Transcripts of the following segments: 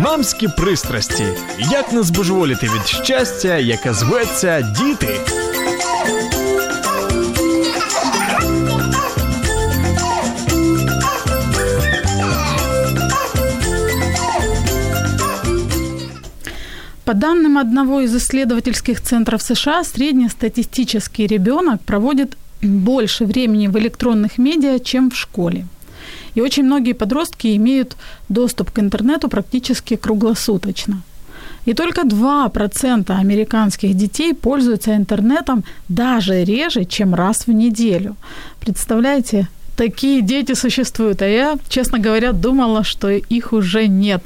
Мамські пристрасті. Як не збожеволіти від щастя, яке зветься діти. По данным одного из исследовательских центров США, среднестатистический ребенок проводит больше времени в электронных медиа, чем в школе. И очень многие подростки имеют доступ к интернету практически круглосуточно. И только 2% американских детей пользуются интернетом даже реже, чем раз в неделю. Представляете, такие дети существуют. А я, честно говоря, думала, что их уже нет.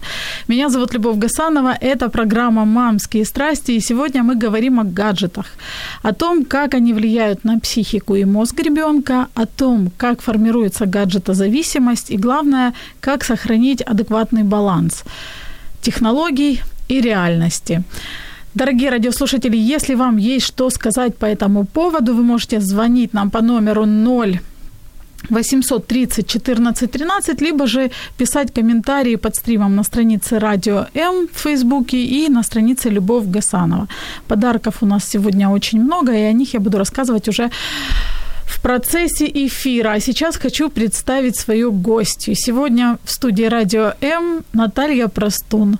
Меня зовут Любовь Гасанова. Это программа «Мамские страсти». И сегодня мы говорим о гаджетах. О том, как они влияют на психику и мозг ребенка. О том, как формируется гаджетозависимость. И главное, как сохранить адекватный баланс технологий и реальности. Дорогие радиослушатели, если вам есть что сказать по этому поводу, вы можете звонить нам по номеру 0830 14 13, либо же писать комментарии под стримом на странице Радио М в Фейсбуке и на странице Любовь Гасанова. Подарков у нас сегодня очень много, и о них я буду рассказывать уже в процессе эфира. А сейчас хочу представить свою гостью. Сегодня в студии Радио М Наталья Простун.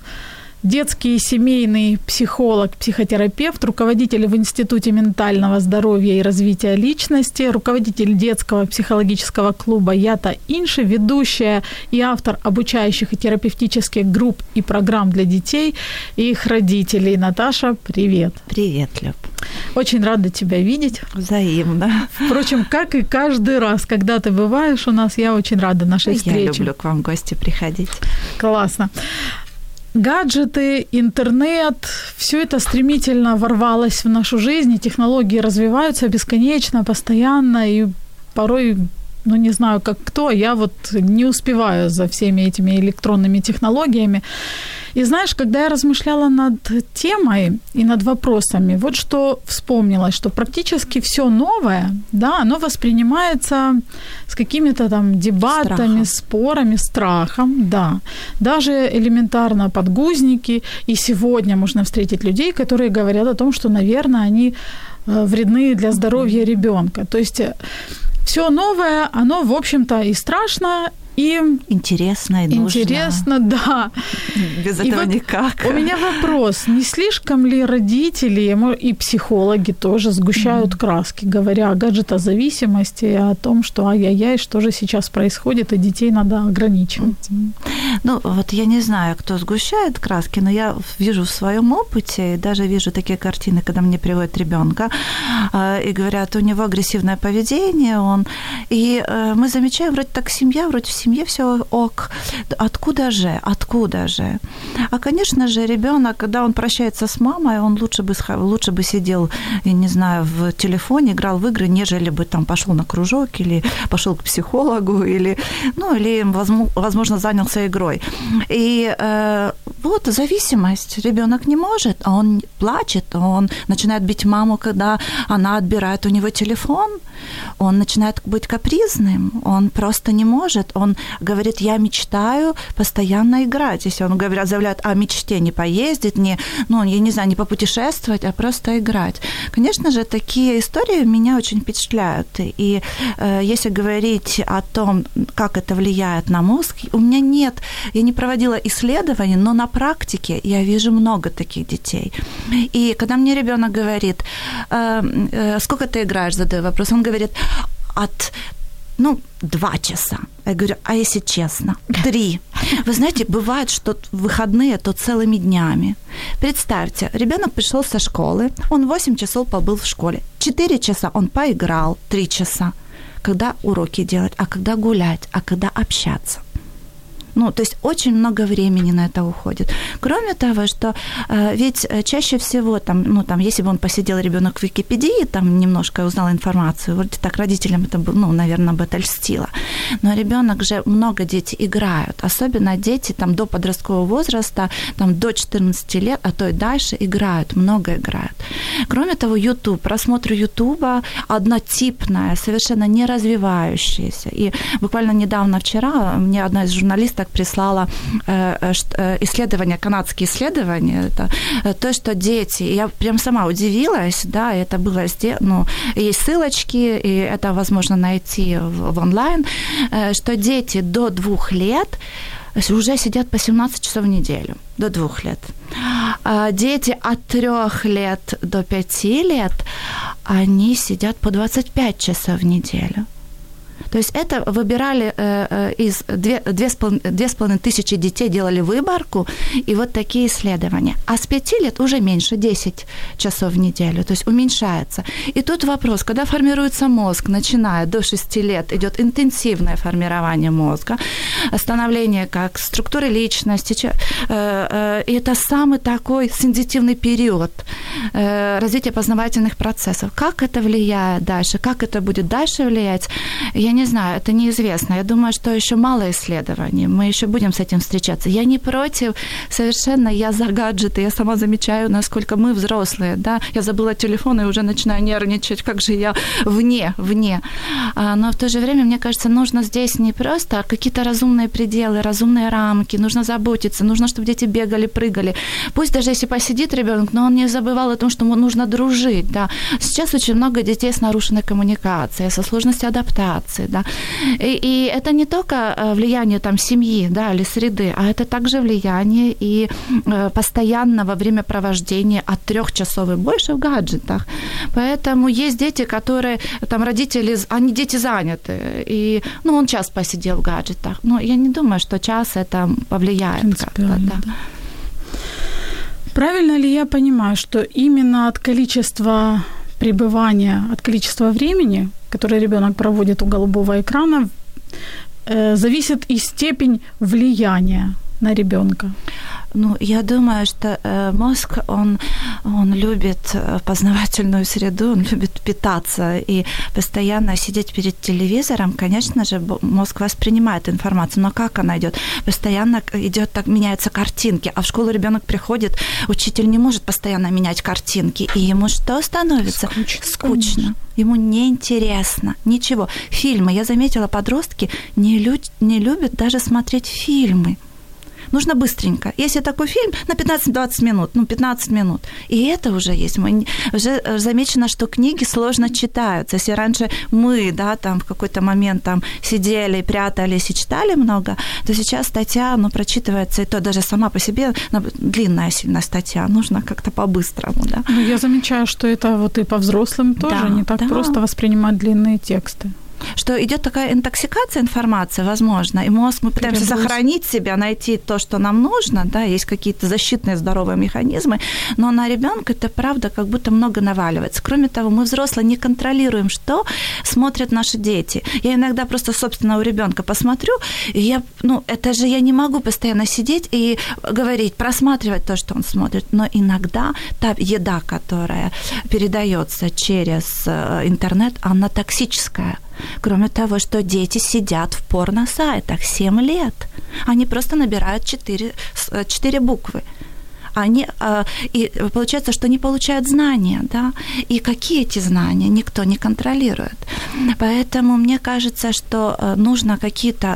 Детский и семейный психолог, психотерапевт, руководитель в Институте ментального здоровья и развития личности, руководитель детского психологического клуба «Ята Інша», ведущая и автор обучающих и терапевтических групп и программ для детей и их родителей. Наташа, привет. Привет, Люб. Очень рада тебя видеть. Взаимно. Впрочем, как и каждый раз, когда ты бываешь у нас, я очень рада нашей встрече. Я люблю к вам в гости приходить. Классно. Гаджеты, интернет, всё это стремительно ворвалось в нашу жизнь, и технологии развиваются бесконечно, постоянно, и порой, ну не знаю, как кто, я вот не успеваю за всеми этими электронными технологиями. И знаешь, когда я размышляла над темой и над вопросами, вот что вспомнилось, что практически всё новое, да, оно воспринимается с какими-то там дебатами, спорами, страхом, да. Даже элементарно подгузники. И сегодня можно встретить людей, которые говорят о том, что, наверное, они вредны для здоровья ребёнка. То есть всё новое, оно, в общем-то, и страшно, и интересно, и нужно. Интересно, да. Без этого вот никак. У меня вопрос, не слишком ли родители и психологи тоже сгущают краски, говоря о гаджетозависимости, о том, что ай-яй-яй, что же сейчас происходит, и детей надо ограничивать? Ну, вот я не знаю, кто сгущает краски, но я вижу в своём опыте, и даже вижу такие картины, когда мне приводят ребёнка, и говорят, у него агрессивное поведение, и мы замечаем, вроде так семья, вроде в семье всё ок. Откуда же? А, конечно же, ребёнок, когда он прощается с мамой, он лучше бы сидел, я не знаю, в телефоне, играл в игры, нежели бы там пошёл на кружок или пошёл к психологу, или возможно, занялся игрой. И вот зависимость. Ребёнок не может, а он плачет, он начинает бить маму, когда она отбирает у него телефон, он начинает быть капризным, он просто не может. Он говорит, я мечтаю постоянно играть. Если он заявляет о мечте, не поездить, не попутешествовать, а просто играть. Конечно же, такие истории меня очень впечатляют. И если говорить о том, как это влияет на мозг, у меня нет, я не проводила исследований, но на практике я вижу много таких детей. И когда мне ребёнок говорит, сколько ты играешь, задаю вопрос, он говорит, 2 часа. Я говорю, а если честно, 3. Вы знаете, бывает, что в выходные, то целыми днями. Представьте, ребёнок пришёл со школы, он 8 часов побыл в школе, 4 часа он поиграл, 3 часа. Когда уроки делать, а когда гулять, а когда общаться. Ну, то есть очень много времени на это уходит. Кроме того, что ведь чаще всего, там, ну, там, если бы он посидел ребенок в Википедии, там немножко узнал информацию, вроде так родителям это, ну, наверное, бы это льстило. Но ребенок же, много дети играют, особенно дети там до подросткового возраста, там до 14 лет, а то и дальше играют, много играют. Кроме того, YouTube, просмотр Ютуба однотипное, совершенно не развивающееся. И буквально недавно, вчера, мне одна из журналисток прислала исследования, канадские исследования, это то, что дети, я прям сама удивилась, да, это было сделано, ну, есть ссылочки, и это возможно найти в онлайн, что дети до 2 лет уже сидят по 17 часов в неделю, до 2 лет. А дети от 3 лет до 5 лет, они сидят по 25 часов в неделю. То есть это выбирали из 2,5 тысячи детей, делали выборку, и вот такие исследования. А с 5 лет уже меньше, 10 часов в неделю, то есть уменьшается. И тут вопрос, когда формируется мозг, начиная до 6 лет, идет интенсивное формирование мозга, становление как структуры личности, и это самый такой сенситивный период развития познавательных процессов. Как это влияет дальше, как это будет дальше влиять, я не знаю, это неизвестно. Я думаю, что еще мало исследований. Мы еще будем с этим встречаться. Я не против совершенно, я за гаджеты. Я сама замечаю, насколько мы взрослые. Да? Я забыла телефон и уже начинаю нервничать, как же я вне. Но в то же время, мне кажется, нужно здесь не просто, а какие-то разумные пределы, разумные рамки. Нужно заботиться, нужно, чтобы дети бегали, прыгали. Пусть даже если посидит ребенок, но он не забывал о том, что ему нужно дружить. Да? Сейчас очень много детей с нарушенной коммуникацией, со сложностью адаптации. Да. И это не только влияние там, семьи, да, или среды, а это также влияние и постоянного времяпровождения от 3 часов и больше в гаджетах. Поэтому есть дети, которые, там, родители, они дети заняты, и, ну, он час посидел в гаджетах. Но я не думаю, что час это повлияет как-то, да. Правильно ли я понимаю, что именно от количества пребывания, от количества времени, который ребенок проводит у голубого экрана, зависит и степень влияния на ребенка? Ну, я думаю, что мозг, он любит познавательную среду, он любит питаться, и постоянно сидеть перед телевизором, конечно же, мозг воспринимает информацию, но как она идет? Постоянно идет, так меняются картинки, а в школу ребенок приходит, учитель не может постоянно менять картинки, и ему что становится? Скучно. Ему неинтересно, ничего. Фильмы, я заметила, подростки не любят даже смотреть фильмы. Нужно быстренько. Если такой фильм, на 15-20 минут, ну, 15 минут. И это уже есть. Уже замечено, что книги сложно читаются. Если раньше мы, да, там, в какой-то момент там сидели, прятались и читали много, то сейчас статья, ну, прочитывается, и то даже сама по себе длинная сильная статья. Нужно как-то по-быстрому, да. Ну, я замечаю, что это вот и по-взрослым тоже, да, не так, да, просто воспринимать длинные тексты. Что идет такая интоксикация информации, возможно, и мозг, мы пытаемся сохранить себя, найти то, что нам нужно, да, есть какие-то защитные здоровые механизмы, но на ребенка это правда как будто много наваливается. Кроме того, мы взрослые не контролируем, что смотрят наши дети. Я иногда просто, собственно, у ребенка посмотрю, и это же я не могу постоянно сидеть и говорить, просматривать то, что он смотрит, но иногда та еда, которая передается через интернет, она токсическая. Кроме того, что дети сидят в порносайтах 7 лет. Они просто набирают 4 буквы. Они, и получается, что не получают знания, да, и какие эти знания никто не контролирует. Поэтому мне кажется, что нужно какие-то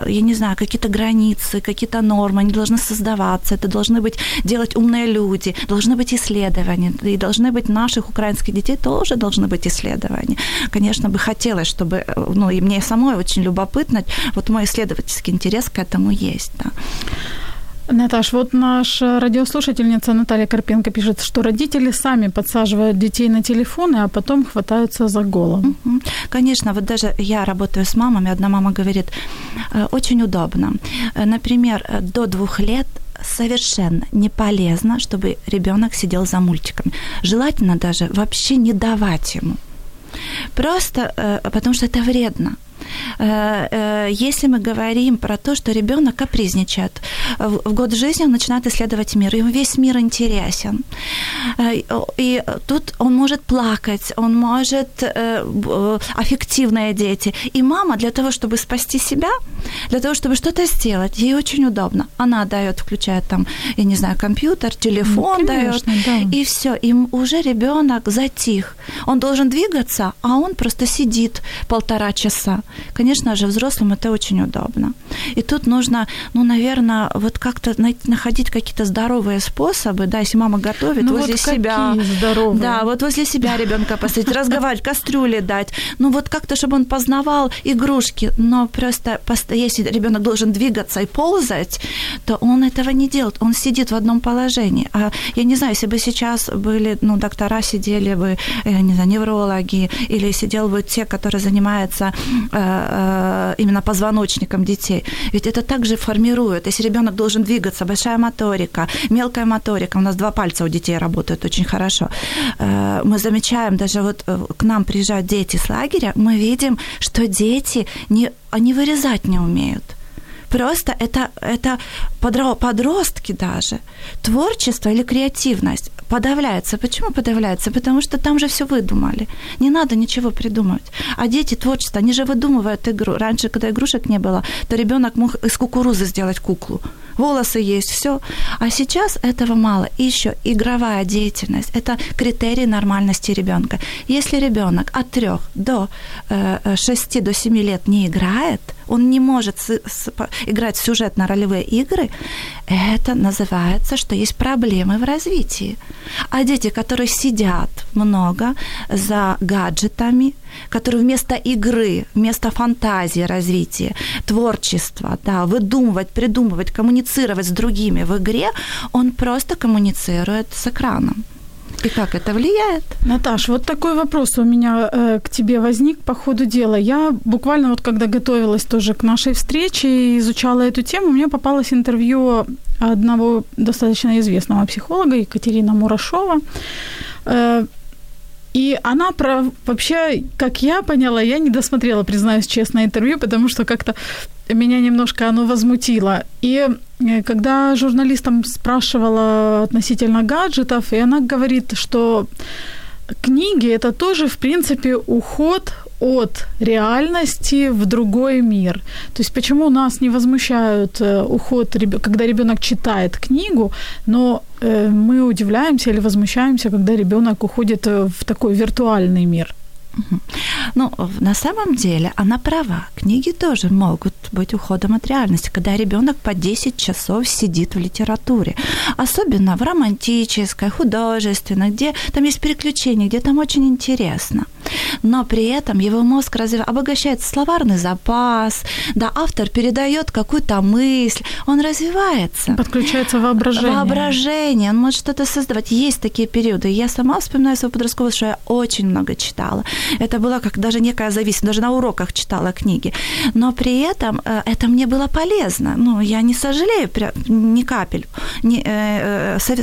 границы, какие-то нормы, они должны создаваться, это должны быть делать умные люди, должны быть исследования, и должны быть наших украинских детей тоже должны быть исследования. Конечно, бы хотелось, чтобы, ну, и мне самой очень любопытно, вот мой исследовательский интерес к этому есть, да. Наташ, вот наша радиослушательница Наталья Карпенко пишет, что родители сами подсаживают детей на телефоны, а потом хватаются за голову. Конечно, вот даже я работаю с мамами, одна мама говорит, очень удобно. Например, до 2 лет совершенно не полезно, чтобы ребенок сидел за мультиками. Желательно даже вообще не давать ему. Просто потому что это вредно. если мы говорим про то, что ребенок капризничает, в год жизни он начинает исследовать мир, ему весь мир интересен. И тут он может плакать, он может... аффективные дети. И мама для того, чтобы спасти себя, для того, чтобы что-то сделать, ей очень удобно. Она даёт, включает там, я не знаю, компьютер, телефон, ну, конечно, даёт, да. И всё. И уже ребёнок затих. Он должен двигаться, а он просто сидит полтора часа. Конечно же, взрослым это очень удобно. И тут нужно, ну, наверное, вот как-то находить какие-то здоровые способы, да, если мама готовит, ну, возле вот себя. Здоровые. Да, вот возле себя ребёнка посадить, разговаривать, кастрюли дать. Ну, вот как-то, чтобы он познавал игрушки. Но просто если ребёнок должен двигаться и ползать, то он этого не делает. Он сидит в одном положении. А я не знаю, если бы сейчас были, ну, доктора сидели бы, я не знаю, неврологи, или сидел бы те, которые занимаются именно позвоночником детей. Ведь это также формирует. Если ребёнок должен двигаться, большая моторика, мелкая моторика. У нас 2 пальца у детей работают очень хорошо. Мы замечаем, даже вот к нам приезжают дети с лагеря, мы видим, что дети, они вырезать не умеют. Просто это подростки даже. Творчество или креативность подавляется. Почему подавляется? Потому что там же всё выдумали. Не надо ничего придумывать. А дети творчество, они же выдумывают игру. Раньше, когда игрушек не было, то ребёнок мог из кукурузы сделать куклу. Волосы есть, всё. А сейчас этого мало. И ещё игровая деятельность. Это критерий нормальности ребёнка. Если ребёнок от 3 до 6, до 7 лет не играет, он не может играть в сюжетно-ролевые игры, это называется, что есть проблемы в развитии. А дети, которые сидят много за гаджетами, которые вместо игры, вместо фантазии развития, творчества, да, выдумывать, придумывать, коммуницировать с другими в игре, он просто коммуницирует с экраном. И как это влияет? Наташ, вот такой вопрос у меня к тебе возник по ходу дела. Я буквально вот когда готовилась тоже к нашей встрече и изучала эту тему, мне попалось интервью одного достаточно известного психолога, Екатерина Мурашова. И она вообще, как я поняла, я не досмотрела, признаюсь честно, интервью, потому что как-то меня немножко оно возмутило. И когда журналистам спрашивала относительно гаджетов, и она говорит, что книги – это тоже, в принципе, уход от реальности в другой мир. То есть почему нас не возмущает уход, когда ребёнок читает книгу, но мы удивляемся или возмущаемся, когда ребёнок уходит в такой виртуальный мир? Ну, на самом деле, она права. Книги тоже могут быть уходом от реальности, когда ребёнок по 10 часов сидит в литературе. Особенно в романтической, художественной, где там есть переключения, где там очень интересно. Но при этом его мозг обогащает словарный запас, да, автор передаёт какую-то мысль, он развивается. Подключается воображение. Воображение, он может что-то создавать. Есть такие периоды. Я сама вспоминаю своего подросткового, что я очень много читала. Это было как даже некая зависимость, даже на уроках читала книги. Но при этом это мне было полезно. Ну, я не сожалею ни капель,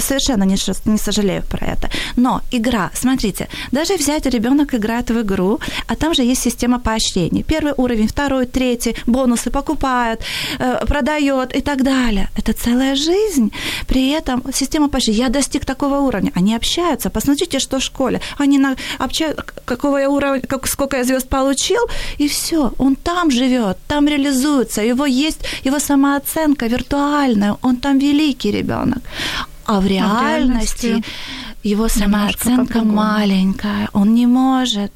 совершенно не сожалею про это. Но игра, смотрите, даже взять ребёнок играет в игру, а там же есть система поощрений. 1 уровень, 2, 3, бонусы покупает, продаёт и так далее. Это целая жизнь. При этом система поощрений. Я достиг такого уровня. Они общаются. Посмотрите, что в школе. Они общаются, какого я уровень, сколько я звёзд получил, и всё. Он там живёт, там реализуется. Его есть, его самооценка виртуальная. Он там великий ребёнок. А в реальности... Его самооценка маленькая, он не может,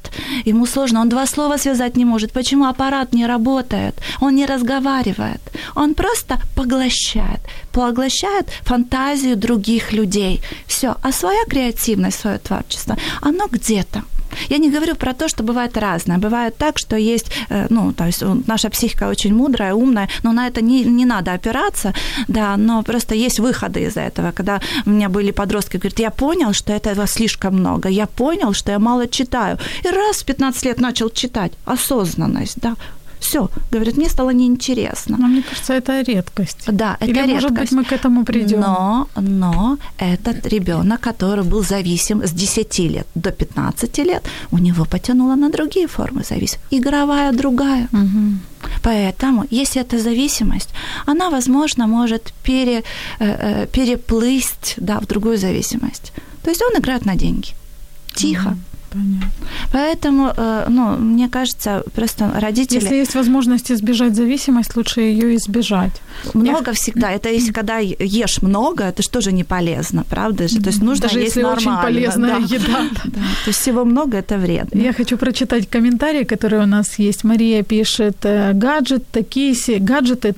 ему сложно, он 2 слова связать не может. Почему аппарат не работает? Он не разговаривает, он просто поглощает фантазию других людей. Всё, а своя креативность, своё творчество, оно где-то. Я не говорю про то, что бывает разное. Бывает так, что есть, ну, то есть наша психика очень мудрая, умная, но на это не надо опираться, да, но просто есть выходы из этого. Когда у меня были подростки, говорят, я понял, что этого слишком много, я понял, что я мало читаю. И раз в 15 лет начал читать. Осознанность, да. Все. Говорит, мне стало неинтересно. Но мне кажется, это редкость. Да, это редкость. Или, может быть, мы к этому придем. Но этот ребенок, который был зависим с 10 лет до 15 лет, у него потянуло на другие формы зависимости. Игровая другая. Угу. Поэтому, если это зависимость, она, возможно, может переплыть, да, в другую зависимость. То есть он играет на деньги. Тихо. Понятно. Поэтому, мне кажется, просто родители... Если есть возможность избежать зависимость, лучше её избежать. Много всегда. Это если когда ешь много, это же тоже не полезно, правда же? То есть нужно даже есть нормально. Даже если очень полезная еда. Да. То есть всего много, это вредно. Я хочу прочитать комментарии, которые у нас есть. Мария пишет: «Гаджеты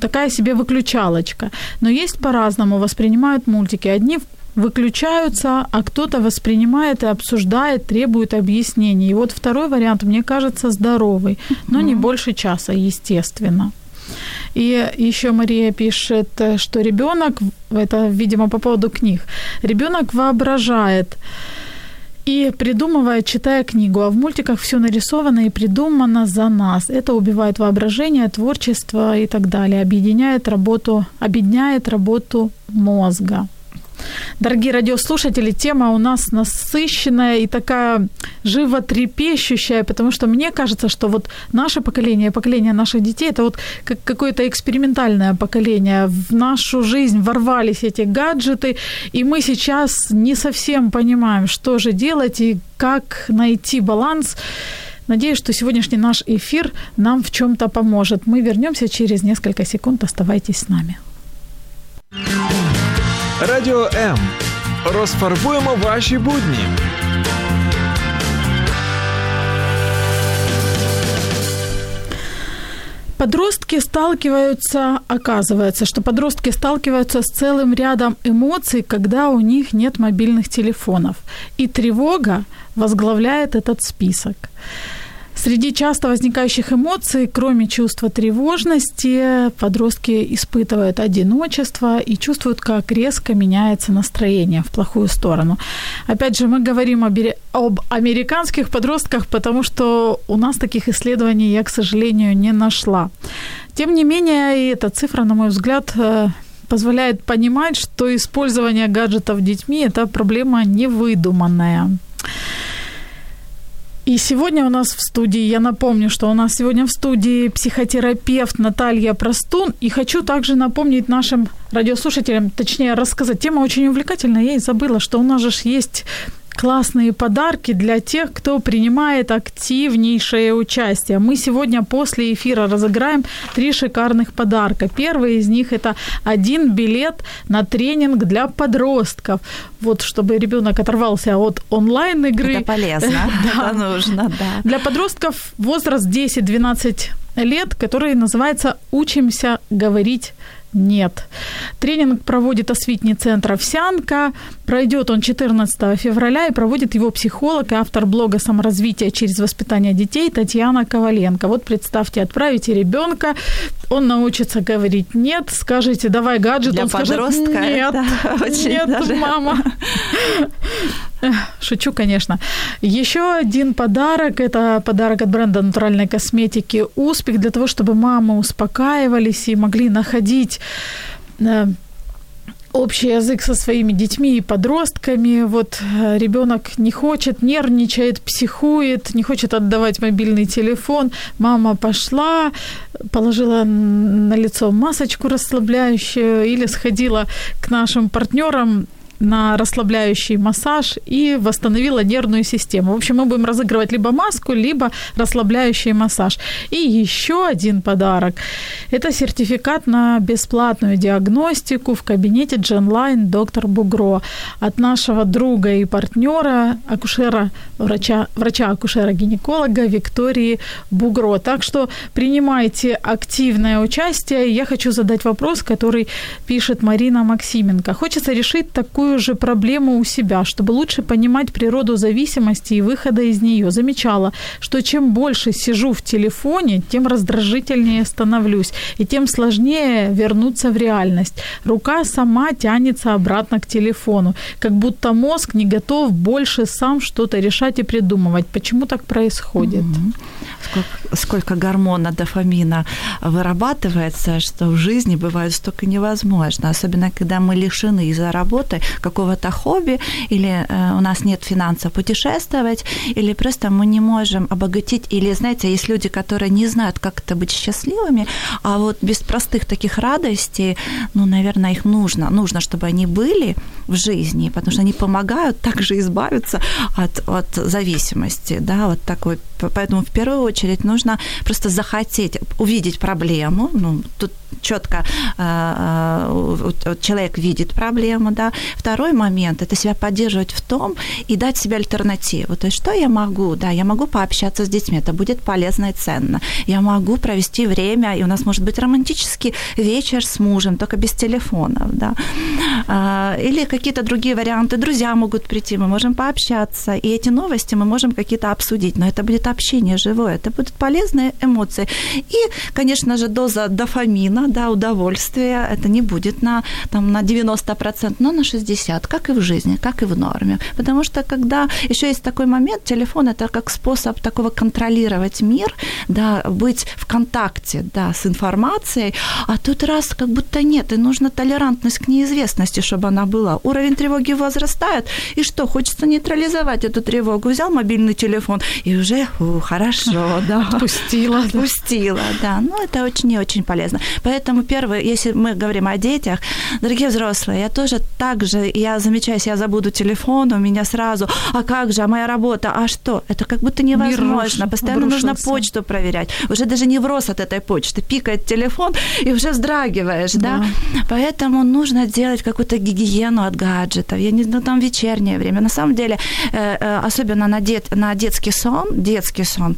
такая себе выключалочка. Но есть по-разному, воспринимают мультики. Одни выключаются, а кто-то воспринимает и обсуждает, требует объяснений. И вот второй вариант, мне кажется, здоровый, но не больше часа, естественно». И еще Мария пишет, что ребенок, это, видимо, по поводу книг, ребенок воображает и придумывает, читая книгу, а в мультиках все нарисовано и придумано за нас. Это убивает воображение, творчество и так далее, объединяет работу мозга. Дорогие радиослушатели, тема у нас насыщенная и такая животрепещущая, потому что мне кажется, что вот наше поколение, поколение наших детей, это вот как какое-то экспериментальное поколение. В нашу жизнь ворвались эти гаджеты, и мы сейчас не совсем понимаем, что же делать и как найти баланс. Надеюсь, что сегодняшний наш эфир нам в чем-то поможет. Мы вернемся через несколько секунд. Оставайтесь с нами. Радіо М. Розфарбуємо ваші будні. Оказывается, что подростки сталкиваются с целым рядом эмоций, когда у них нет мобильных телефонов. И тревога возглавляет этот список. Среди часто возникающих эмоций, кроме чувства тревожности, подростки испытывают одиночество и чувствуют, как резко меняется настроение в плохую сторону. Опять же, мы говорим об американских подростках, потому что у нас таких исследований я, к сожалению, не нашла. Тем не менее, и эта цифра, на мой взгляд, позволяет понимать, что использование гаджетов детьми – это проблема невыдуманная. И сегодня у нас в студии, я напомню, что у нас сегодня в студии психотерапевт Наталья Простун. И хочу также напомнить нашим радиослушателям, точнее рассказать, тема очень увлекательная, я и забыла, что у нас же есть классные подарки для тех, кто принимает активнейшее участие. Мы сегодня после эфира разыграем 3 шикарных подарка. Первый из них – это 1 билет на тренинг для подростков. Вот, чтобы ребенок оторвался от онлайн-игры. Это полезно, это нужно, да. Для подростков возраст 10-12 лет, который называется «Учимся говорить нет». Тренинг проводит освітній центр «Овсянка». Пройдет он 14 февраля и проводит его психолог и автор блога «Саморазвитие через воспитание детей» Татьяна Коваленко. Вот представьте, отправите ребенка, он научится говорить «нет», скажете «давай гаджет», для он подростка скажет «нет, нет, даже... мама». Шучу, конечно. Еще один подарок – это подарок от бренда натуральной косметики «Успех», для того, чтобы мамы успокаивались и могли находить общий язык со своими детьми и подростками. Вот ребенок не хочет, нервничает, психует, не хочет отдавать мобильный телефон. Мама пошла, положила на лицо масочку расслабляющую или сходила к нашим партнерам на расслабляющий массаж и восстановила нервную систему. В общем, мы будем разыгрывать либо маску, либо расслабляющий массаж. И еще один подарок. Это сертификат на бесплатную диагностику в кабинете Genline доктор Бугро от нашего друга и партнера, врача-акушера-гинеколога Виктории Бугро. Так что принимайте активное участие. Я хочу задать вопрос, который пишет Марина Максименко. Хочется решить такую же проблему у себя, чтобы лучше понимать природу зависимости и выхода из нее. Замечала, что чем больше сижу в телефоне, тем раздражительнее становлюсь, и тем сложнее вернуться в реальность. Рука сама тянется обратно к телефону, как будто мозг не готов больше сам что-то решать и придумывать. Почему так происходит? сколько гормона дофамина вырабатывается, что в жизни бывает столько невозможно. Особенно, когда мы лишены из-за работы какого-то хобби, или у нас нет финансов путешествовать, или просто мы не можем обогатить. Или, знаете, есть люди, которые не знают, как это быть счастливыми, а вот без простых таких радостей, ну, наверное, их нужно, чтобы они были в жизни, потому что они помогают также избавиться от зависимости, да, вот такой. Поэтому в первую очередь нужно просто захотеть увидеть проблему. Ну, тут четко человек видит проблему, да. Второй момент – это себя поддерживать в том и дать себе альтернативу. То есть что я могу? Да, я могу пообщаться с детьми, это будет полезно и ценно. Я могу провести время, и у нас может быть романтический вечер с мужем, только без телефонов, да. Или какие-то другие варианты. Друзья могут прийти, мы можем пообщаться. И эти новости мы можем какие-то обсудить, но это будет общение живое, это будут полезные эмоции. И, конечно же, доза дофамина, да, удовольствия, это не будет на 90%, но на 60%, как и в жизни, как и в норме. Потому что когда... Еще есть такой момент, телефон – это как способ такого контролировать мир, да, быть в контакте, да, с информацией, а тут раз как будто нет, и нужна толерантность к неизвестности, чтобы она была. Уровень тревоги возрастает, и что, хочется нейтрализовать эту тревогу. Взял мобильный телефон и уже хорошо, да. Отпустила, да. Ну, это очень и очень полезно. Поэтому первое, если мы говорим о детях, дорогие взрослые, я тоже так же, я замечаю, я забуду телефон, у меня сразу, а как же, а моя работа, а что? Это как будто невозможно. Постоянно нужно почту проверять. Уже даже невроз от этой почты. Пикает телефон, и уже вздрагиваешь, да. Поэтому нужно делать какую-то гигиену от гаджетов. Я не знаю, там вечернее время. На самом деле, особенно на детский сон,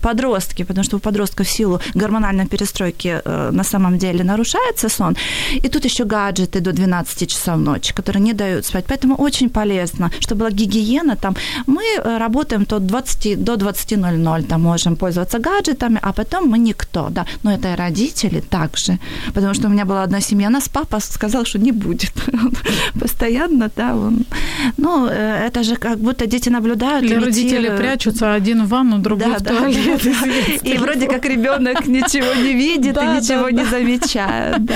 подростки, потому что у подростков в силу гормональной перестройки на самом деле нарушается сон, и тут еще гаджеты до 12 часов ночи, которые не дают спать, поэтому очень полезно, чтобы была гигиена, там, мы работаем до 20:00, там, можем пользоваться гаджетами, а потом мы никто, да, но это и родители также, потому что у меня была одна семья, нас папа сказал, что не будет постоянно, да, ну, это же как будто дети наблюдают. Или родители прячутся, один в ванну, другой в туалет. И вроде как ребенок ничего не видит и ничего не замечает.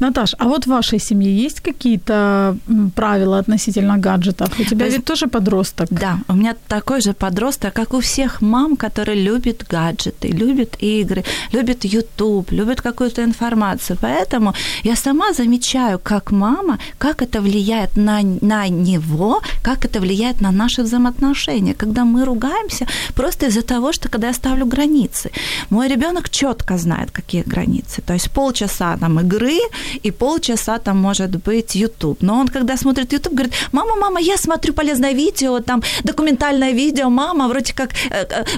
Наташ, а вот в вашей семье есть какие-то правила относительно гаджетов? У тебя ведь тоже подросток. Да, у меня такой же подросток, как у всех мам, которые любят гаджеты, любят игры, любят YouTube, любят какую-то информацию. Поэтому я сама замечаю, как мама, как это влияет на него, как это влияет на наши взаимоотношения, когда мы ругаемся просто из-за того, что когда я ставлю границы. Мой ребенок четко знает, какие границы. То есть полчаса там игры, и полчаса там может быть YouTube. Но он, когда смотрит YouTube, говорит: мама, я смотрю полезное видео, там, документальное видео, мама, вроде как,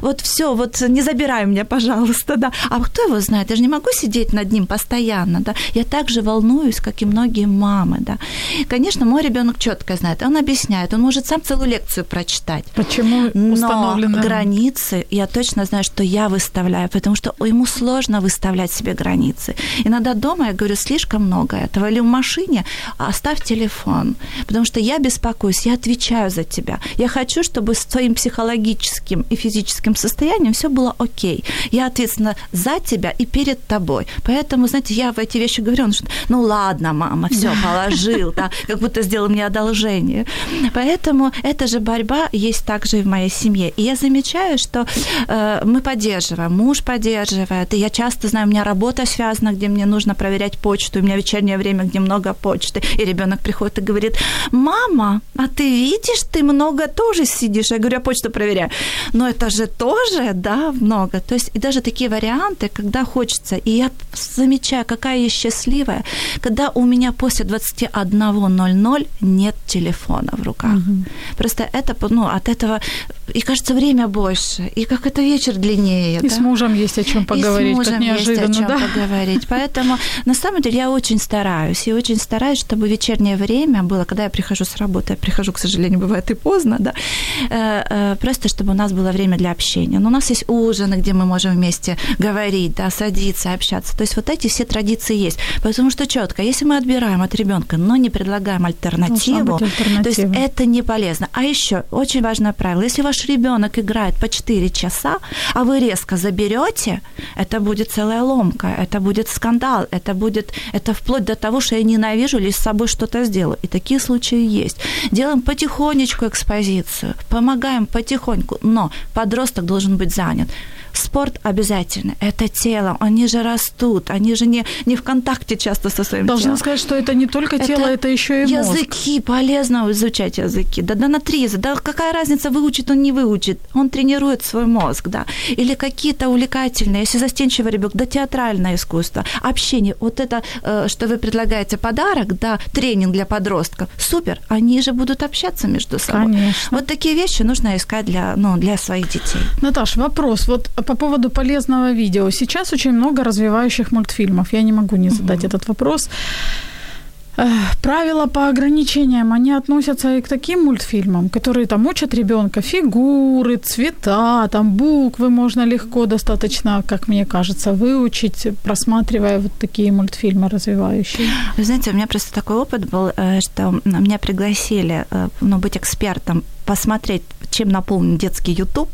вот все, вот не забирай меня, пожалуйста, да. А кто его знает? Я же не могу сидеть над ним постоянно, да. Я так же волнуюсь, как и многие мамы, да. Конечно, мой ребенок четко знает, он объясняет, он может сам целую лекцию прочитать. Почему установлены? Но границы, я точно знаю, что я выставляю, потому что ему сложно выставлять себе границы. Иногда дома я говорю: слишком много этого. Или в машине: оставь телефон, потому что я беспокоюсь, я отвечаю за тебя. Я хочу, чтобы с твоим психологическим и физическим состоянием все было окей. Я ответственна за тебя и перед тобой. Поэтому, знаете, я в эти вещи говорю, он: ну ладно, мама, все, положил, да, как будто сделал мне одолжение. Поэтому эта же борьба есть также и в моей семье. И я замечаю, что мы поддерживаем, муж поддерживает, и я часто знаю, у меня работа связана, где мне нужно проверять почту, у меня вечернее время, где много почты, и ребенок приходит и говорит: мама, а ты видишь, ты много тоже сидишь. Я говорю: я почту проверяю. Но это же тоже, да, много. То есть и даже такие варианты, когда хочется, и я замечаю, какая я счастливая, когда у меня после 21:00 нет телефона в руках. Угу. Просто это, ну, от этого, и кажется, время больше, и как это вечер длиннее. И да? С мужем есть о чем поговорить, как неожиданно. И с мужем есть о чем, да, поговорить. Поэтому, на самом деле, я очень стараюсь. Я очень стараюсь, чтобы вечернее время было, когда я прихожу с работы. Я прихожу, к сожалению, бывает и поздно, да. Просто чтобы у нас было время для общения. Но у нас есть ужины, где мы можем вместе говорить, да, садиться, общаться. То есть вот эти все традиции есть. Потому что четко, если мы отбираем от ребенка, но не предлагаем альтернативу, то есть это не полезно. А еще очень важное правило: если ваш ваш ребенок играет по 4 часа, а вы резко заберете, это будет целая ломка, это будет скандал, это вплоть до того, что я ненавижу или с собой что-то сделаю. И такие случаи есть. Делаем потихонечку экспозицию, помогаем потихоньку, но подросток должен быть занят. Спорт обязательно. Это тело. Они же растут. Они же не в контакте часто со своим телом. Должна сказать, что это не только тело, это еще и мозг. Языки. Полезно изучать языки. Да на три языка. Да какая разница, выучит он, не выучит. Он тренирует свой мозг, да. Или какие-то увлекательные, если застенчивый ребёнок, да, театральное искусство, общение. Вот это, что вы предлагаете, подарок, да, тренинг для подростков. Супер. Они же будут общаться между собой. Конечно. Вот такие вещи нужно искать для своих детей. Наташ, вопрос. Вот по поводу полезного видео. Сейчас очень много развивающих мультфильмов. Я не могу не задать этот вопрос. Правила по ограничениям, они относятся и к таким мультфильмам, которые там учат ребёнка фигуры, цвета, там буквы можно легко достаточно, как мне кажется, выучить, просматривая вот такие мультфильмы развивающие. Вы знаете, у меня просто такой опыт был, что меня пригласили быть экспертом, посмотреть, чем наполнен детский YouTube.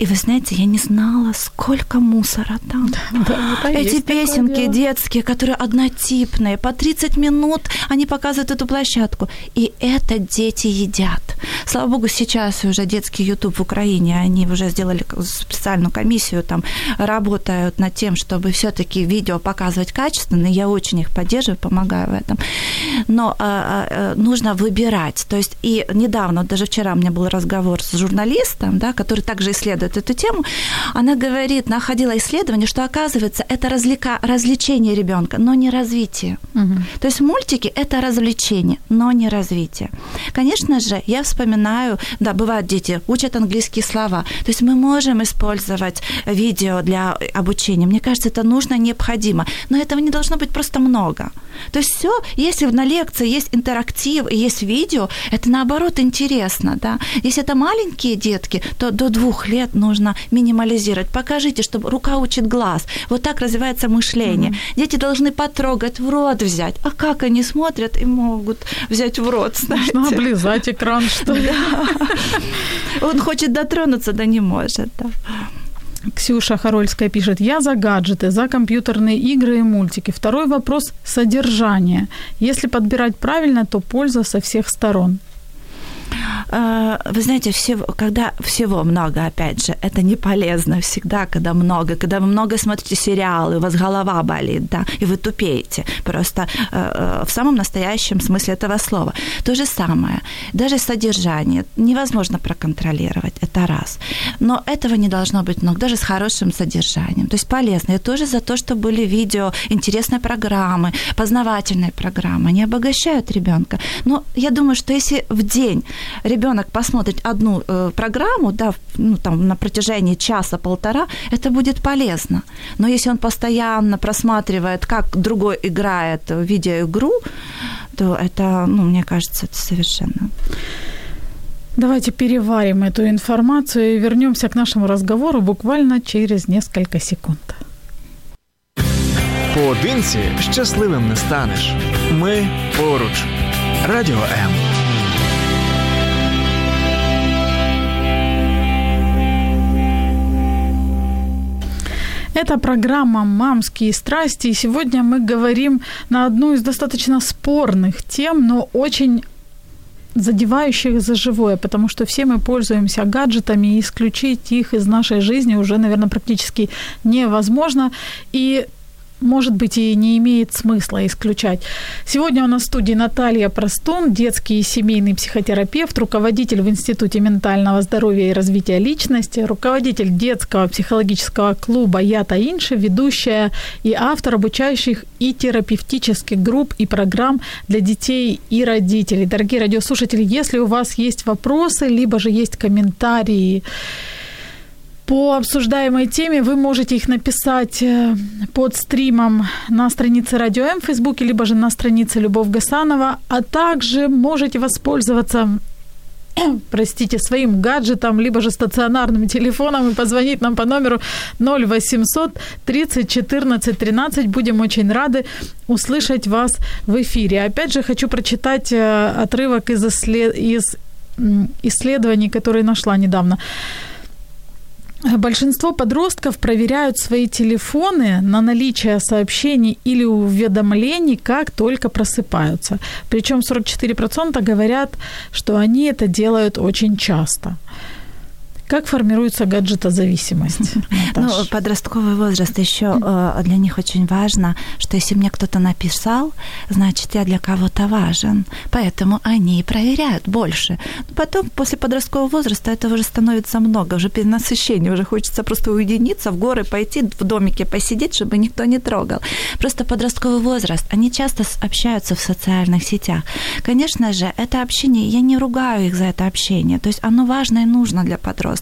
И вы знаете, я не знала, сколько мусора там. Да, эти песенки детские, которые однотипные, по 30 минут они показывают эту площадку. И это дети едят. Слава богу, сейчас уже детский YouTube в Украине, они уже сделали специальную комиссию, там работают над тем, чтобы всё-таки видео показывать качественно. Я очень их поддерживаю, помогаю в этом. Но нужно выбирать. То есть и недавно, даже вчера, у меня был разговор с журналистом, да, который также исследует эту тему. Она говорит, находила исследование, что, оказывается, это развлечение ребёнка, но не развитие. Угу. То есть мультики – это развлечение, но не развитие. Конечно же, я вспоминаю, да, бывают дети, учат английские слова. То есть мы можем использовать видео для обучения. Мне кажется, это нужно, необходимо. Но этого не должно быть просто много. То есть всё, если на лекции есть интерактив, есть видео, это, наоборот, интересно. Да. Если это маленькие детки, то до 2 лет нужно минимализировать. Покажите, что рука учит глаз. Вот так развивается мышление. Mm-hmm. Дети должны потрогать, в рот взять. А как они смотрят и могут взять в рот, знаете? Нужно облизать экран, что ли? Он хочет дотронуться, да не может. Ксюша Хорольская пишет: «Я за гаджеты, за компьютерные игры и мультики. Второй вопрос – содержание. Если подбирать правильно, то польза со всех сторон». Вы знаете, когда всего много, опять же, это не полезно всегда, когда вы много смотрите сериалы, у вас голова болит, да, и вы тупеете, просто в самом настоящем смысле этого слова. То же самое, даже содержание невозможно проконтролировать, это раз. Но этого не должно быть много, даже с хорошим содержанием, то есть полезно. Я тоже за то, что были видео, интересные программы, познавательные программы, они обогащают ребёнка. Но я думаю, что если в день ребёнок посмотрит одну программу, да, там, на протяжении часа-полтора, это будет полезно. Но если он постоянно просматривает, как другой играет в видеоигру, то это, мне кажется, это совершенно... Давайте переварим эту информацию и вернёмся к нашему разговору буквально через несколько секунд. Поодинці щасливим не станеш. Ми поруч. Радіо М. Это программа «Мамские страсти», и сегодня мы говорим на одну из достаточно спорных тем, но очень задевающих за живое, потому что все мы пользуемся гаджетами, и исключить их из нашей жизни уже, наверное, практически невозможно, и, может быть, и не имеет смысла исключать. Сегодня у нас в студии Наталья Простун, детский и семейный психотерапевт, руководитель в Институте ментального здоровья и развития личности, руководитель детского психологического клуба «Ята Інша», ведущая и автор обучающих и терапевтических групп и программ для детей и родителей. Дорогие радиослушатели, если у вас есть вопросы, либо же есть комментарии по обсуждаемой теме, вы можете их написать под стримом на странице Радио М в Фейсбуке, либо же на странице Любовь Гасанова, а также можете воспользоваться, своим гаджетом, либо же стационарным телефоном и позвонить нам по номеру 0800 30 14 13. Будем очень рады услышать вас в эфире. Опять же, хочу прочитать отрывок из исследований, которые нашла недавно. Большинство подростков проверяют свои телефоны на наличие сообщений или уведомлений, как только просыпаются. Причем 44% говорят, что они это делают очень часто. Как формируется гаджетозависимость? Ну, подростковый возраст еще для них очень важно, что если мне кто-то написал, значит, я для кого-то важен. Поэтому они и проверяют больше. Потом, после подросткового возраста, этого уже становится много, уже перенасыщение, уже хочется просто уединиться, в горы пойти, в домике посидеть, чтобы никто не трогал. Просто подростковый возраст. Они часто общаются в социальных сетях. Конечно же, это общение, я не ругаю их за это общение. То есть оно важно и нужно для подростков.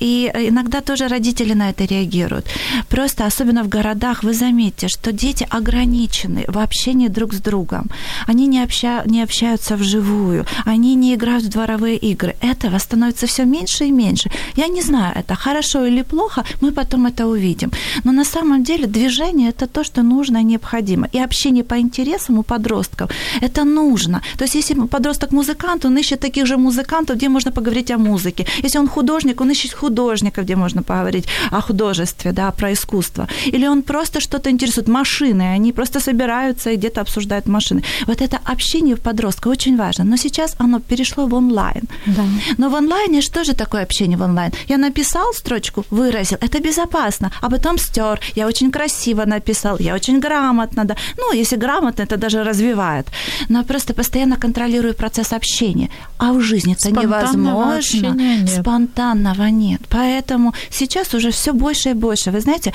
И иногда тоже родители на это реагируют. Просто, особенно в городах, вы заметите, что дети ограничены в общении друг с другом. Они не общаются вживую, они не играют в дворовые игры. Этого становится все меньше и меньше. Я не знаю, это хорошо или плохо, мы потом это увидим. Но на самом деле движение – это то, что нужно и необходимо. И общение по интересам у подростков – это нужно. То есть если подросток музыкант, он ищет таких же музыкантов, где можно поговорить о музыке. Если он художник, он ищет художника, где можно поговорить о художестве, да, про искусство. Или он просто что-то интересует, машины, они просто собираются и где-то обсуждают машины. Вот это общение у подростка очень важно. Но сейчас оно перешло в онлайн. Да. Но в онлайне что же такое общение в онлайн? Я написал строчку, выразил, это безопасно, а потом стер. Я очень красиво написал, я очень грамотно. Да. Ну, если грамотно, это даже развивает. Но просто постоянно контролирую процесс общения. А в жизни это невозможно. Общения. Нет. Спонтанного нет. Поэтому сейчас уже все больше и больше. Вы знаете,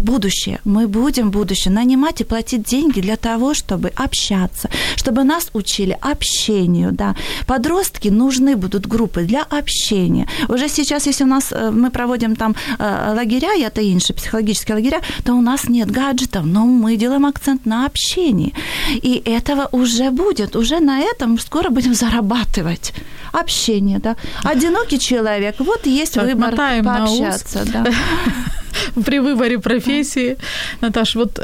будущее. Мы будем будущее нанимать и платить деньги для того, чтобы общаться, чтобы нас учили общению. Да. Подростки нужны будут группы для общения. Уже сейчас, если у нас мы проводим там лагеря, Ята Інша, психологические лагеря, то у нас нет гаджетов, но мы делаем акцент на общении. И этого уже будет. Уже на этом скоро будем зарабатывать. Общение, да. Одинокий человек, вот есть так, выбор пообщаться. Да. При выборе профессии. Наташ, вот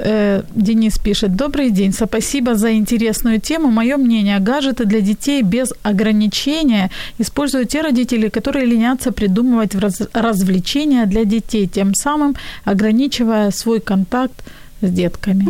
Денис пишет. Добрый день, спасибо за интересную тему. Мое мнение, гаджеты для детей без ограничения используют те родители, которые ленятся придумывать развлечения для детей, тем самым ограничивая свой контакт с детками.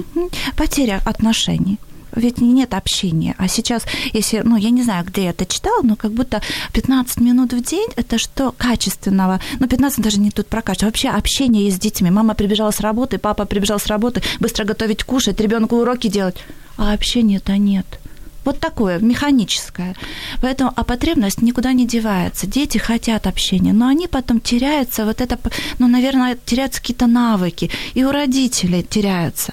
Потеря отношений. Ведь нет общения. А сейчас, если, ну, я не знаю, где я это читала, но как будто 15 минут в день, это что качественного? Ну, 15 даже не тут про качество. Вообще общение есть с детьми. Мама прибежала с работы, папа прибежал с работы, быстро готовить, кушать, ребенку уроки делать. А общения-то нет. Вот такое, механическое. Поэтому, а потребность никуда не девается. Дети хотят общения, но они потом теряются, вот это, ну, наверное, теряются какие-то навыки. И у родителей теряются.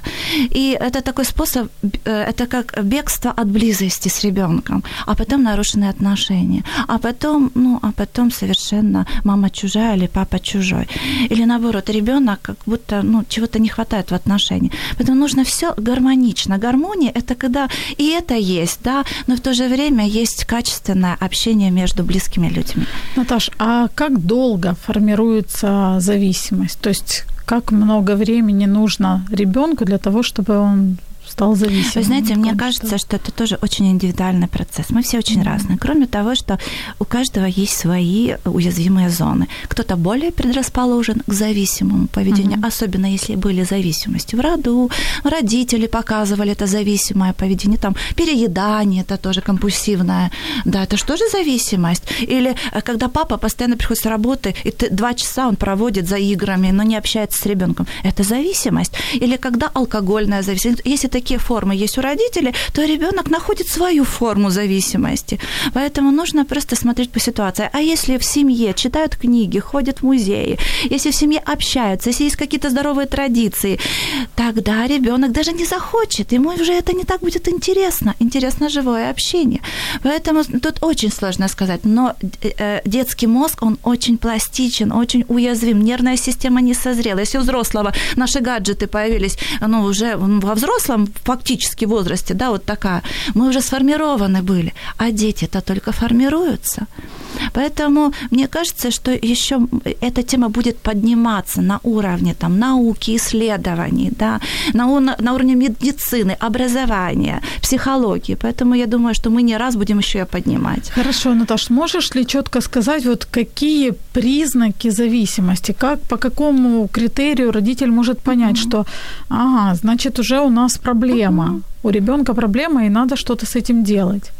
И это такой способ, это как бегство от близости с ребенком, а потом нарушенные отношения. А потом, ну, а потом совершенно мама чужая или папа чужой. Или наоборот, ребенок как будто, ну, чего-то не хватает в отношениях. Поэтому нужно все гармонично. Гармония – это когда и это есть, да, но в то же время есть качественное общение между близкими людьми. Наташ, а как долго формируется зависимость? То есть как много времени нужно ребенку для того, чтобы он стал зависимым? Вы знаете, мне кажется, что это тоже очень индивидуальный процесс. Мы все очень разные. Кроме того, что у каждого есть свои уязвимые зоны. Кто-то более предрасположен к зависимому поведению, особенно если были зависимости в роду, родители показывали это зависимое поведение, там переедание, это тоже компульсивное, да, это же тоже зависимость. Или когда папа постоянно приходит с работы, и 2 часа он проводит за играми, но не общается с ребенком, это зависимость. Или когда алкогольная зависимость. Если это такие формы есть у родителей, то ребенок находит свою форму зависимости. Поэтому нужно просто смотреть по ситуации. А если в семье читают книги, ходят в музеи, если в семье общаются, если есть какие-то здоровые традиции, тогда ребенок даже не захочет, ему уже это не так будет интересно. Интересно живое общение. Поэтому тут очень сложно сказать, но детский мозг, он очень пластичен, очень уязвим, нервная система не созрела. Если у взрослого наши гаджеты появились, ну, уже во взрослом фактически в возрасте, да, вот такая, мы уже сформированы были, а дети-то только формируются. Поэтому мне кажется, что еще эта тема будет подниматься на уровне там, науки, исследований, да, на уровне медицины, образования, психологии. Поэтому я думаю, что мы не раз будем еще ее поднимать. Хорошо, Наташ, можешь ли четко сказать, вот какие признаки зависимости, как, по какому критерию родитель может понять, что, ага, значит, уже у нас проблема. У ребёнка проблема, и надо что-то с этим делать.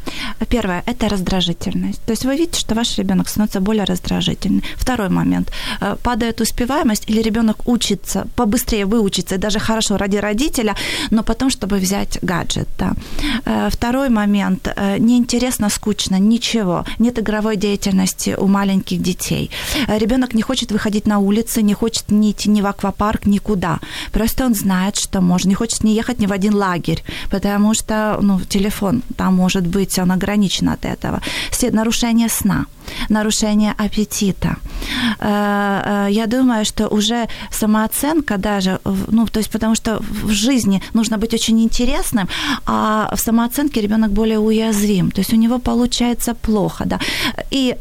Первое – это раздражительность. То есть вы видите, что ваш ребёнок становится более раздражительным. Второй момент – падает успеваемость, или ребёнок учится, побыстрее выучится, и даже хорошо ради родителя, но потом, чтобы взять гаджет. Да. Второй момент – неинтересно, скучно, ничего. Нет игровой деятельности у маленьких детей. Ребёнок не хочет выходить на улицы, не хочет ни идти ни в аквапарк, никуда. Просто он знает, что можно. Не хочет ни ехать ни в один лагерь, потому что телефон, там может быть, он ограничен от этого. Нарушение сна, нарушение аппетита. Я думаю, что уже самооценка даже, то есть потому что в жизни нужно быть очень интересным, а в самооценке ребёнок более уязвим, то есть у него получается плохо, да. И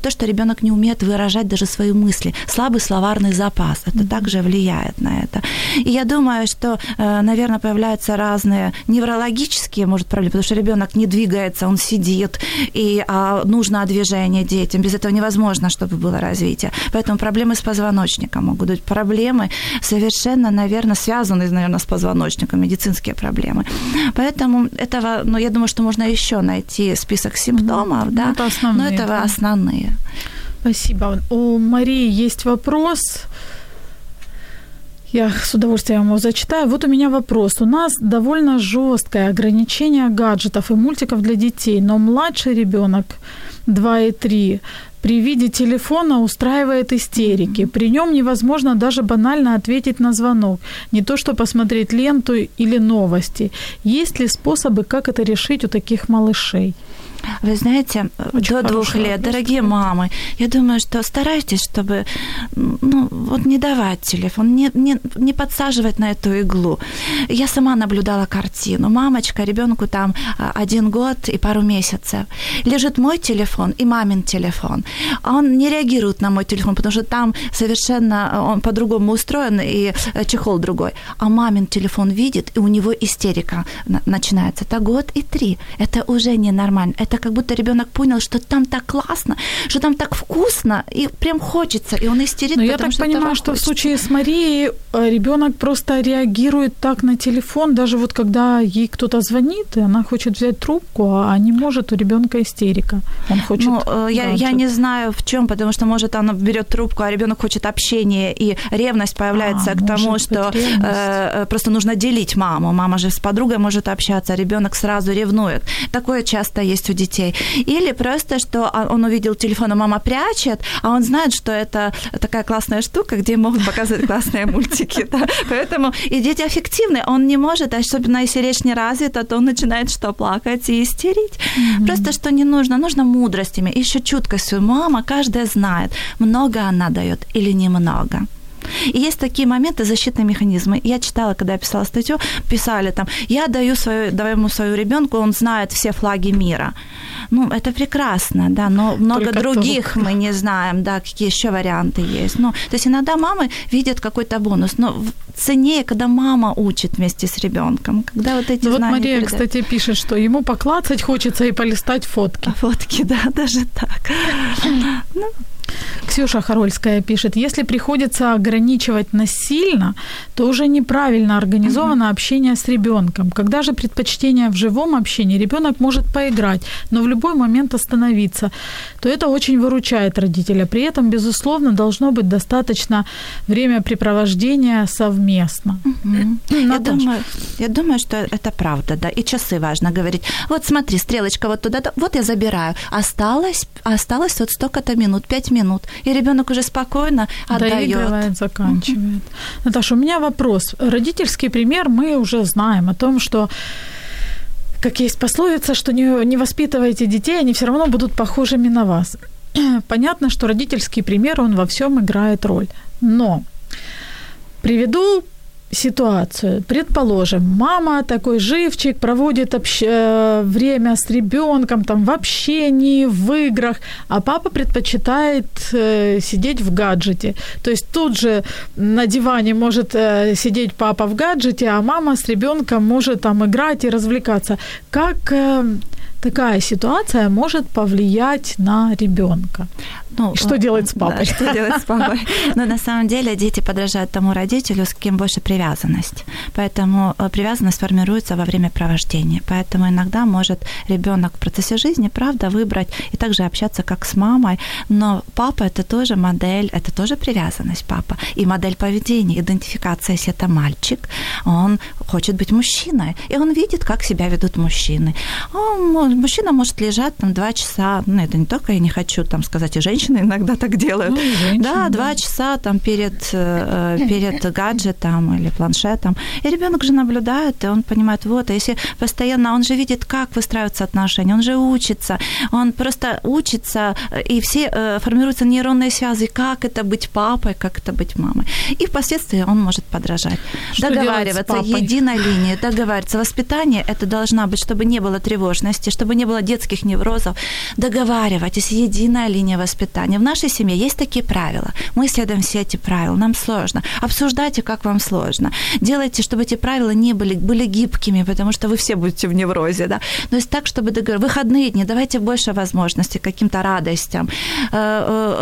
то, что ребёнок не умеет выражать даже свои мысли, слабый словарный запас, это также влияет на это. И я думаю, что, наверное, появляются разные неврологические, может, проблемы, потому что ребёнок не двигается, он сидит, и нужно движение детям, без этого невозможно, чтобы было развитие. Поэтому проблемы с позвоночником могут быть, проблемы совершенно, наверное, связанные, наверное, с позвоночником, медицинские проблемы. Поэтому этого, я думаю, что можно ещё найти список симптомов, да, это основные, но это основные. Спасибо. У Марии есть вопрос. Я с удовольствием его зачитаю. Вот у меня вопрос. У нас довольно жёсткое ограничение гаджетов и мультиков для детей, но младший ребёнок 2 и 3 при виде телефона устраивает истерики. При нём невозможно даже банально ответить на звонок, не то что посмотреть ленту или новости. Есть ли способы, как это решить у таких малышей? Вы знаете, очень до 2 лет, дорогие мамы, я думаю, что старайтесь, чтобы не давать телефон, не подсаживать на эту иглу. Я сама наблюдала картину. Мамочка, ребёнку там 1 год и пару месяцев. Лежит мой телефон и мамин телефон. А он не реагирует на мой телефон, потому что там совершенно он по-другому устроен и чехол другой. А мамин телефон видит, и у него истерика начинается. Это 1 год и 3. Это уже ненормально. Это как будто ребёнок понял, что там так классно, что там так вкусно, и прям хочется, и он истерит. Но я так понимаю, что в случае с Марией ребёнок просто реагирует так на телефон, даже вот когда ей кто-то звонит, и она хочет взять трубку, а не может, у ребёнка истерика. Он хочет... Я не знаю, в чём, потому что, может, она берёт трубку, а ребёнок хочет общения, и ревность появляется к тому, что просто нужно делить маму. Мама же с подругой может общаться, а ребёнок сразу ревнует. Такое часто есть у детей. Или просто, что он увидел телефон, а мама прячет, а он знает, что это такая классная штука, где могут показывать классные мультики. Да? Поэтому и дети аффективны, он не может, особенно если речь не развита, то он начинает плакать и истерить. Mm-hmm. Просто, что не нужно. Нужно мудростями, ещё чуткостью. Мама, каждая знает, много она даёт или немного. И есть такие моменты, защитные механизмы. Я читала, когда я писала статью, писали там, я даю ему свою ребёнку, он знает все флаги мира. Это прекрасно, да, но много только других мы не знаем, да, какие ещё варианты есть. То есть иногда мамы видят какой-то бонус, но ценнее, когда мама учит вместе с ребёнком, когда вот эти знания Мария, передают. Кстати, пишет, что ему поклацать хочется и полистать фотки. Фотки, да, даже так. Ксюша Хорольская пишет, если приходится ограничивать насильно, то уже неправильно организовано общение с ребёнком. Когда же предпочтение в живом общении, ребёнок может поиграть, но в любой момент остановиться, то это очень выручает родителя. При этом, безусловно, должно быть достаточно времяпрепровождения совместно. Я думаю, что это правда, да, и часы важно говорить. Вот смотри, стрелочка вот туда, вот я забираю. Осталось вот столько-то минут, 5 минут. И ребёнок уже спокойно отдаёт. Доигрывает, заканчивает. Наташа, у меня вопрос. Родительский пример мы уже знаем о том, что, как есть пословица, что не воспитывайте детей, они всё равно будут похожими на вас. Понятно, что родительский пример, он во всём играет роль. Но приведу ситуацию. Предположим, мама такой живчик, проводит время с ребенком там, в общении, в играх, а папа предпочитает сидеть в гаджете. То есть тут же на диване может сидеть папа в гаджете, а мама с ребенком может там играть и развлекаться. Как такая ситуация может повлиять на ребенка? Ну, что делать с папой? Да, что делать с папой? Но на самом деле дети подражают тому родителю, с кем больше привязанность. Поэтому привязанность формируется во время провождения. Поэтому иногда может ребенок в процессе жизни, правда, выбрать и также общаться как с мамой. Но папа – это тоже модель, это тоже привязанность папа. И модель поведения, идентификация, если это мальчик, он хочет быть мужчиной. И он видит, как себя ведут мужчины. Мужчина может лежать там 2 часа, ну это не только, я не хочу там сказать, и женщины иногда так делают. Ну, женщины, да, 2 часа там перед гаджетом или планшетом. И ребёнок же наблюдает, и он понимает, вот, а если постоянно, он же видит, как выстраиваются отношения, он же учится, он просто учится, и все формируются нейронные связи, как это быть папой, как это быть мамой. И впоследствии он может подражать. Что договариваться, единой линии, договариваться. Воспитание, это должна быть, чтобы не было тревожности, чтобы не было детских неврозов, договаривайтесь, единая линия воспитания. В нашей семье есть такие правила. Мы следуем все эти правила. Нам сложно. Обсуждайте, как вам сложно. Делайте, чтобы эти правила не были гибкими, потому что вы все будете в неврозе. Да? То есть так, чтобы выходные дни, давайте больше возможностей каким-то радостям.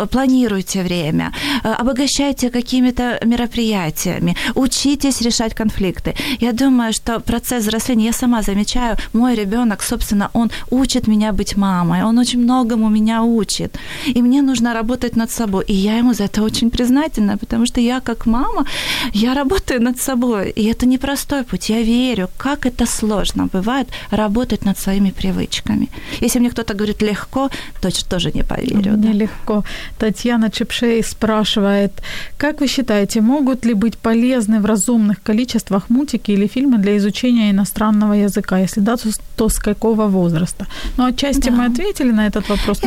Планируйте время. Обогащайте какими-то мероприятиями. Учитесь решать конфликты. Я думаю, что процесс взросления, я сама замечаю, мой ребёнок, собственно, он учит меня быть мамой, он очень многому меня учит, и мне нужно работать над собой, и я ему за это очень признательна, потому что я как мама, я работаю над собой, и это непростой путь, я верю, как это сложно бывает работать над своими привычками. Если мне кто-то говорит «легко», то тоже не поверю. Да? Нелегко. Татьяна Чепшей спрашивает, как вы считаете, могут ли быть полезны в разумных количествах мультики или фильмы для изучения иностранного языка? Если да, то с какого возраста? Ну, отчасти мы ответили на этот вопрос.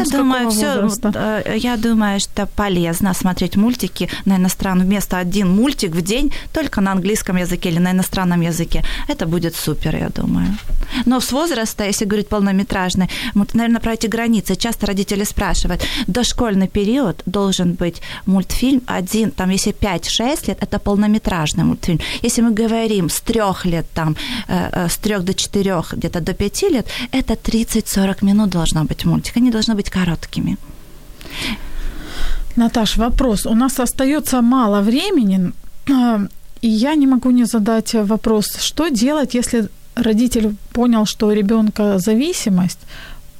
Я думаю, что полезно смотреть мультики на иностранном. Вместо 1 мультик в день только на английском языке или на иностранном языке. Это будет супер, я думаю. Но с возраста, если говорить полнометражный, наверное, про эти границы. Часто родители спрашивают, дошкольный период должен быть мультфильм 1, там, если 5-6 лет, это полнометражный мультфильм. Если мы говорим с 3 лет, там, с 3 до 4, где-то до 5 лет, это 30-40 минут должно быть мультик. Они должны быть короткими. Наташ, вопрос. У нас остается мало времени, и я не могу не задать вопрос. Что делать, если родитель понял, что у ребенка зависимость,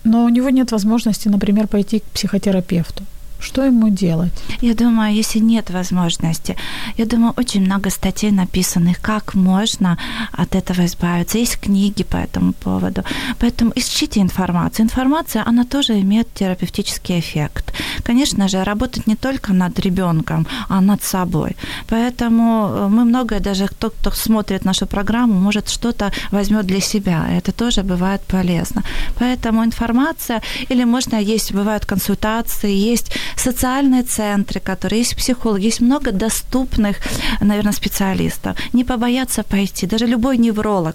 но у него нет возможности, например, пойти к психотерапевту? Что ему делать? Я думаю, если нет возможности, я думаю, очень много статей написанных, как можно от этого избавиться. Есть книги по этому поводу. Поэтому ищите информацию. Информация, она тоже имеет терапевтический эффект. Конечно же, работать не только над ребенком, а над собой. Поэтому мы многое, даже тот, кто смотрит нашу программу, может что-то возьмет для себя. Это тоже бывает полезно. Поэтому информация, или можно есть, бывают консультации, есть социальные центры, которые есть психологи, есть много доступных, наверное, специалистов. Не побояться пойти. Даже любой невролог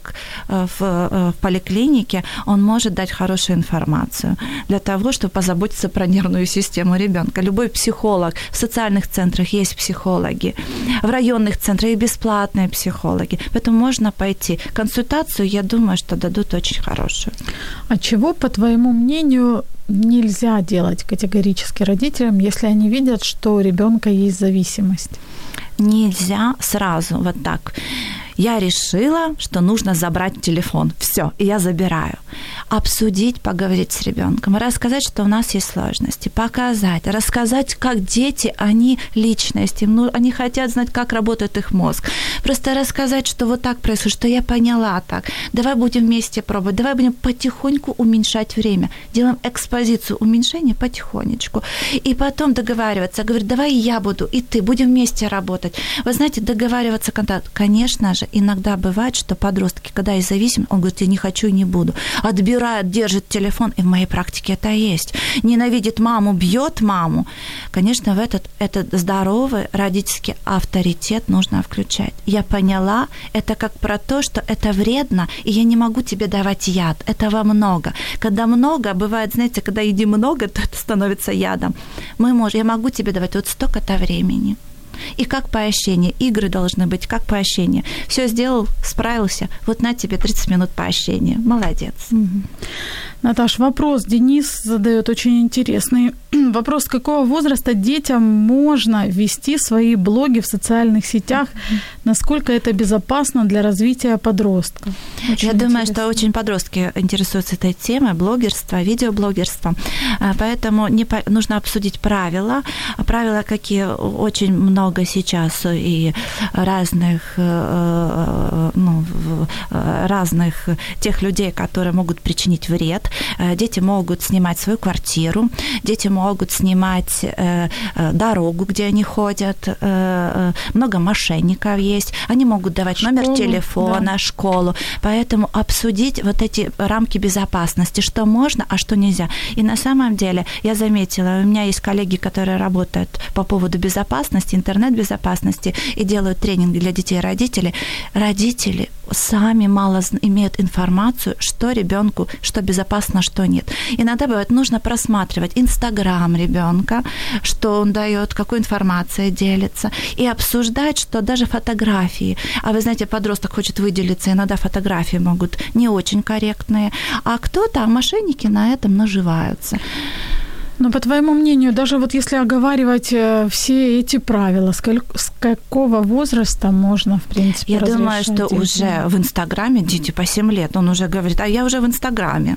в поликлинике, он может дать хорошую информацию для того, чтобы позаботиться про нервную систему ребенка. Любой психолог. В социальных центрах есть психологи. В районных центрах и бесплатные психологи. Поэтому можно пойти. Консультацию, я думаю, что дадут очень хорошую. А чего, по твоему мнению, нельзя делать категорически родителям, если они видят, что у ребёнка есть зависимость? Нельзя сразу вот так. Я решила, что нужно забрать телефон. Всё, и я забираю. Обсудить, поговорить с ребёнком, рассказать, что у нас есть сложности, показать, рассказать, как дети, они личности, они хотят знать, как работает их мозг. Просто рассказать, что вот так происходит, что я поняла так. Давай будем вместе пробовать, давай будем потихоньку уменьшать время. Делаем экспозицию уменьшения потихонечку. И потом договариваться. Говорит, давай я буду, и ты, будем вместе работать. Вы знаете, договариваться, контакт, конечно же, что иногда бывает, что подростки, когда я зависим, он говорит, я не хочу и не буду. Отбирает, держит телефон, и в моей практике это есть. Ненавидит маму, бьет маму. Конечно, в этот здоровый родительский авторитет нужно включать. Я поняла, это как про то, что это вредно, и я не могу тебе давать яд. Этого много. Когда много, бывает, знаете, когда едим много, то это становится ядом. Я могу тебе давать вот столько-то времени. И как поощрение. Игры должны быть как поощрение. Все сделал, справился. Вот на тебе 30 минут поощрения. Молодец. Угу. Наташ, вопрос Денис задает очень интересный. Вопрос, с какого возраста детям можно вести свои блоги в социальных сетях? Угу. Насколько это безопасно для развития подростка? Очень Я думаю, что очень подростки интересуются этой темой, блогерство, видеоблогерство. Поэтому нужно обсудить правила. Правила, какие очень много сейчас и разных тех людей, которые могут причинить вред. Дети могут снимать свою квартиру, дети могут снимать дорогу, где они ходят. Много мошенников есть. Они могут давать номер телефона, да. Школу. Поэтому обсудить вот эти рамки безопасности, что можно, а что нельзя. И на самом деле я заметила, у меня есть коллеги, которые работают по поводу безопасности, интернет-безопасности, и делают тренинги для детей и родителей. Родители сами мало имеют информацию, что ребенку, что безопасно, что нет. Иногда бывает, нужно просматривать Инстаграм ребенка, что он дает, какой информацией делится, и обсуждать, что даже фотографии. А вы знаете, подросток хочет выделиться, иногда фотографии могут не очень корректные, а мошенники на этом наживаются. Но, по твоему мнению, даже вот если оговаривать все эти правила, с какого возраста можно, в принципе, разрешать? Я думаю, что уже в Инстаграме дети по 7 лет, он уже говорит, а я уже в Инстаграме.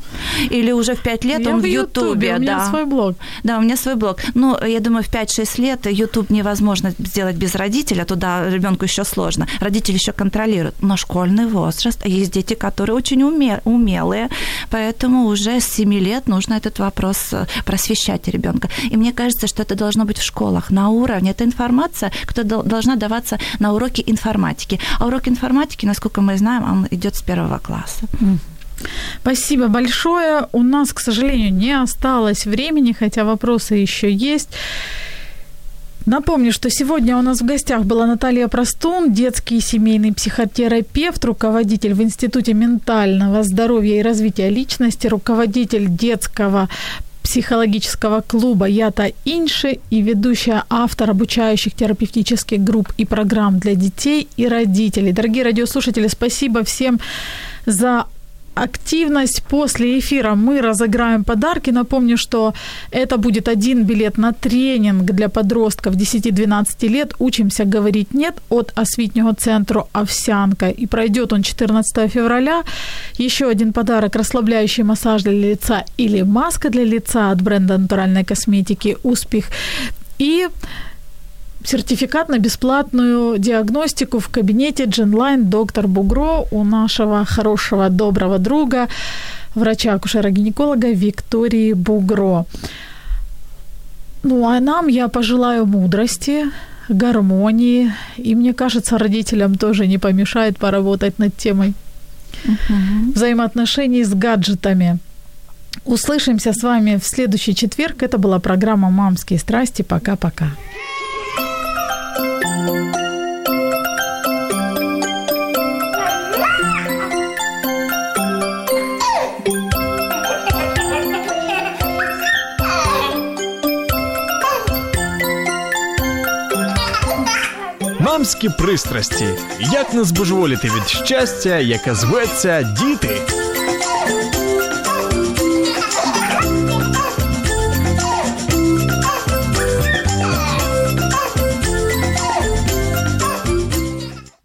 Или уже в 5 лет он в Ютубе. У меня свой блог. Да, у меня свой блог. Ну, я думаю, в 5-6 лет Ютуб невозможно сделать без родителя, туда ребенку еще сложно. Родители еще контролируют. Но школьный возраст, есть дети, которые очень умелые, поэтому уже с 7 лет нужно этот вопрос просвещать ребенка. И мне кажется, что это должно быть в школах на уровне. Это информация, которая должна даваться на уроке информатики. А урок информатики, насколько мы знаем, он идет с 1 класса. Спасибо большое. У нас, к сожалению, не осталось времени, хотя вопросы еще есть. Напомню, что сегодня у нас в гостях была Наталья Простун, детский и семейный психотерапевт, руководитель в Институте ментального здоровья и развития личности, руководитель детского психологического клуба «Ята Инши» и ведущая, автор обучающих терапевтических групп и программ для детей и родителей. Дорогие радиослушатели, спасибо всем за активность. После эфира мы разыграем подарки. Напомню, что это будет 1 билет на тренинг для подростков 10-12 лет «Учимся говорить нет» от освітнього центру «Овсянка». И пройдет он 14 февраля. Еще один подарок – расслабляющий массаж для лица или маска для лица от бренда натуральной косметики «Успех». И сертификат на бесплатную диагностику в кабинете Genline доктор Бугро у нашего хорошего, доброго друга, врача-акушера-гинеколога Виктории Бугро. Ну, а нам я пожелаю мудрости, гармонии, и, мне кажется, родителям тоже не помешает поработать над темой взаимоотношений с гаджетами. Услышимся с вами в следующий четверг. Это была программа «Мамские страсти». Пока-пока. Мамські пристрасті. Як нас божеволіти від щастя, яке зветься діти?